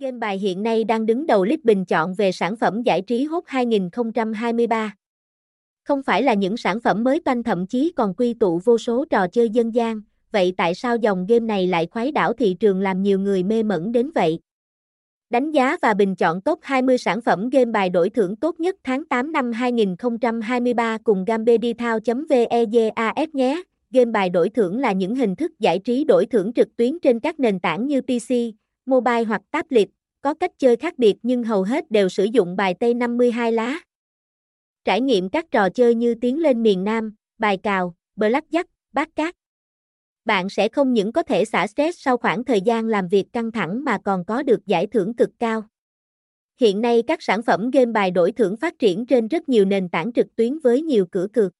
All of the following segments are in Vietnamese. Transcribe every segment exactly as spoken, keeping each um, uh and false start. Game bài hiện nay đang đứng đầu list bình chọn về sản phẩm giải trí hot hai không hai ba. Không phải là những sản phẩm mới toanh, thậm chí còn quy tụ vô số trò chơi dân gian, vậy tại sao dòng game này lại khoái đảo thị trường làm nhiều người mê mẩn đến vậy? Đánh giá và bình chọn top hai mươi sản phẩm game bài đổi thưởng tốt nhất tháng tám năm hai không hai ba cùng gamebaidoithuong chấm vegas nhé. Game bài đổi thưởng là những hình thức giải trí đổi thưởng trực tuyến trên các nền tảng như pê xê, mobile hoặc tablet, có cách chơi khác biệt nhưng hầu hết đều sử dụng bài tây năm mươi hai lá. Trải nghiệm các trò chơi như Tiến Lên Miền Nam, Bài Cào, Blackjack, Bát Cát. Bạn sẽ không những có thể xả stress sau khoảng thời gian làm việc căng thẳng mà còn có được giải thưởng cực cao. Hiện nay các sản phẩm game bài đổi thưởng phát triển trên rất nhiều nền tảng trực tuyến với nhiều cửa cược.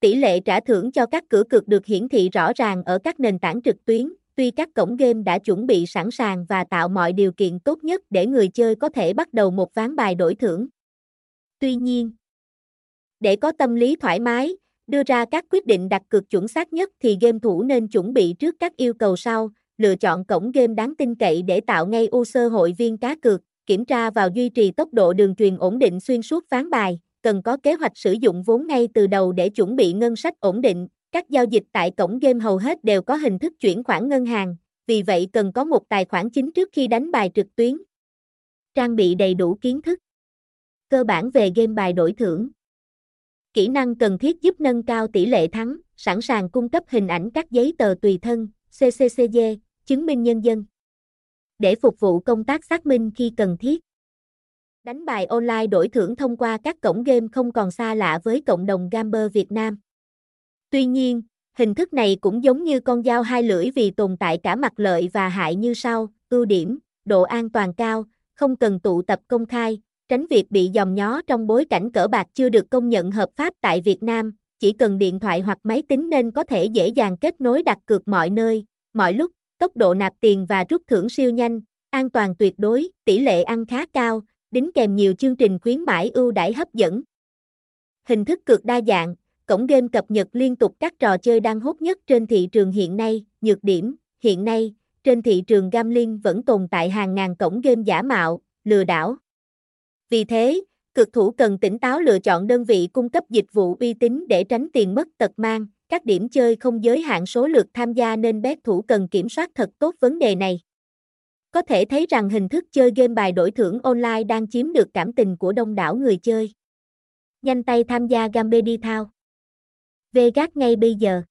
Tỷ lệ trả thưởng cho các cửa cược được hiển thị rõ ràng ở các nền tảng trực tuyến, tuy các cổng game đã chuẩn bị sẵn sàng và tạo mọi điều kiện tốt nhất để người chơi có thể bắt đầu một ván bài đổi thưởng. Tuy nhiên, để có tâm lý thoải mái, đưa ra các quyết định đặt cược chuẩn xác nhất thì game thủ nên chuẩn bị trước các yêu cầu sau: lựa chọn cổng game đáng tin cậy để tạo ngay user hội viên cá cược, kiểm tra và duy trì tốc độ đường truyền ổn định xuyên suốt ván bài, cần có kế hoạch sử dụng vốn ngay từ đầu để chuẩn bị ngân sách ổn định. Các giao dịch tại cổng game hầu hết đều có hình thức chuyển khoản ngân hàng, vì vậy cần có một tài khoản chính trước khi đánh bài trực tuyến. Trang bị đầy đủ kiến thức cơ bản về game bài đổi thưởng. Kỹ năng cần thiết giúp nâng cao tỷ lệ thắng, sẵn sàng cung cấp hình ảnh các giấy tờ tùy thân, C C C G, chứng minh nhân dân, để phục vụ công tác xác minh khi cần thiết. Đánh bài online đổi thưởng thông qua các cổng game không còn xa lạ với cộng đồng gamber Việt Nam. Tuy nhiên, hình thức này cũng giống như con dao hai lưỡi vì tồn tại cả mặt lợi và hại như sau: ưu điểm, độ an toàn cao, không cần tụ tập công khai, tránh việc bị dòm ngó trong bối cảnh cờ bạc chưa được công nhận hợp pháp tại Việt Nam, chỉ cần điện thoại hoặc máy tính nên có thể dễ dàng kết nối đặt cược mọi nơi, mọi lúc, tốc độ nạp tiền và rút thưởng siêu nhanh, an toàn tuyệt đối, tỷ lệ ăn khá cao, đính kèm nhiều chương trình khuyến mãi ưu đãi hấp dẫn. Hình thức cược đa dạng, cổng game cập nhật liên tục các trò chơi đang hot nhất trên thị trường hiện nay. Nhược điểm, hiện nay, trên thị trường gambling vẫn tồn tại hàng ngàn cổng game giả mạo, lừa đảo. Vì thế, cược thủ cần tỉnh táo lựa chọn đơn vị cung cấp dịch vụ uy tín để tránh tiền mất tật mang. Các điểm chơi không giới hạn số lượt tham gia nên bet thủ cần kiểm soát thật tốt vấn đề này. Có thể thấy rằng hình thức chơi game bài đổi thưởng online đang chiếm được cảm tình của đông đảo người chơi. Nhanh tay tham gia gamebaidoithuong chấm vegas ngay bây giờ.